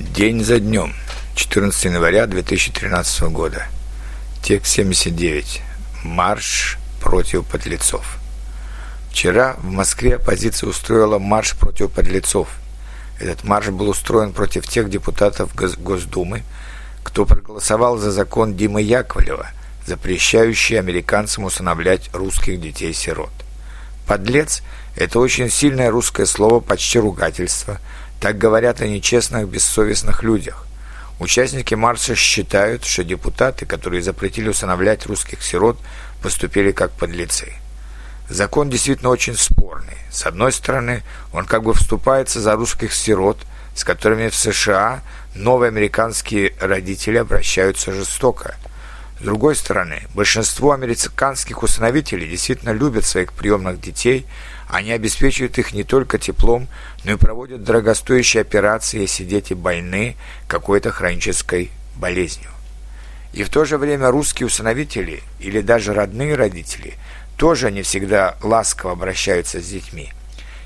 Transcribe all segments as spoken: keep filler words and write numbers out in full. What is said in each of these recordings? День за днем. четырнадцатого января две тысячи тринадцатого года. Текст семьдесят девять. Марш против подлецов. Вчера в Москве оппозиция устроила марш против подлецов. Этот марш был устроен против тех депутатов Госдумы, кто проголосовал за закон Димы Яковлева, запрещающий американцам усыновлять русских детей-сирот. «Подлец» — это очень сильное русское слово, почти ругательство. Так говорят о нечестных, бессовестных людях. Участники марша считают, что депутаты, которые запретили усыновлять русских сирот, поступили как подлецы. Закон действительно очень спорный. С одной стороны, он как бы вступается за русских сирот, с которыми в США новые американские родители обращаются жестоко. С другой стороны, большинство американских усыновителей действительно любят своих приемных детей, они обеспечивают их не только теплом, но и проводят дорогостоящие операции, если дети больны какой-то хронической болезнью. И в то же время русские усыновители или даже родные родители тоже не всегда ласково обращаются с детьми.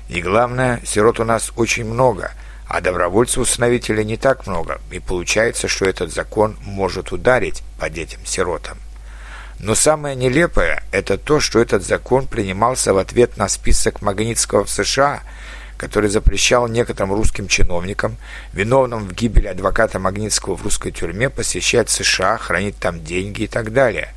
И главное, сирот у нас очень много, а добровольцев-усыновителей не так много, и получается, что этот закон может ударить по детям-сиротам. Но самое нелепое – это то, что этот закон принимался в ответ на список Магнитского в США, который запрещал некоторым русским чиновникам, виновным в гибели адвоката Магнитского в русской тюрьме, посещать США, хранить там деньги и так далее.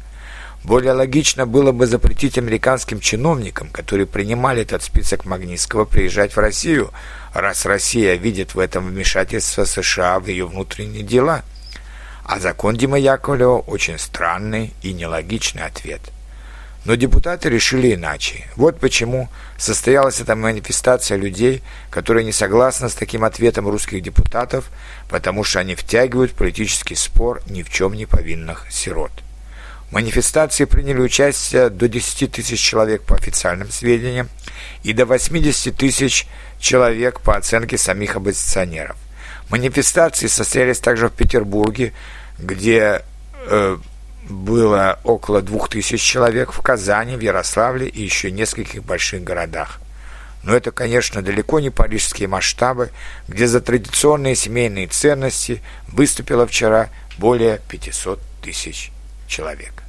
Более логично было бы запретить американским чиновникам, которые принимали этот список Магнитского, приезжать в Россию, раз Россия видит в этом вмешательство США в ее внутренние дела. А закон Димы Яковлева – очень странный и нелогичный ответ. Но депутаты решили иначе. Вот почему состоялась эта манифестация людей, которые не согласны с таким ответом русских депутатов, потому что они втягивают в политический спор ни в чем не повинных сирот. В манифестации приняли участие до десяти тысяч человек по официальным сведениям и до восьмидесяти тысяч человек по оценке самих оппозиционеров. Манифестации состоялись также в Петербурге, где э, было около двух тысяч человек, в Казани, в Ярославле и еще нескольких больших городах. Но это, конечно, далеко не парижские масштабы, где за традиционные семейные ценности выступило вчера более пятисот тысяч человек.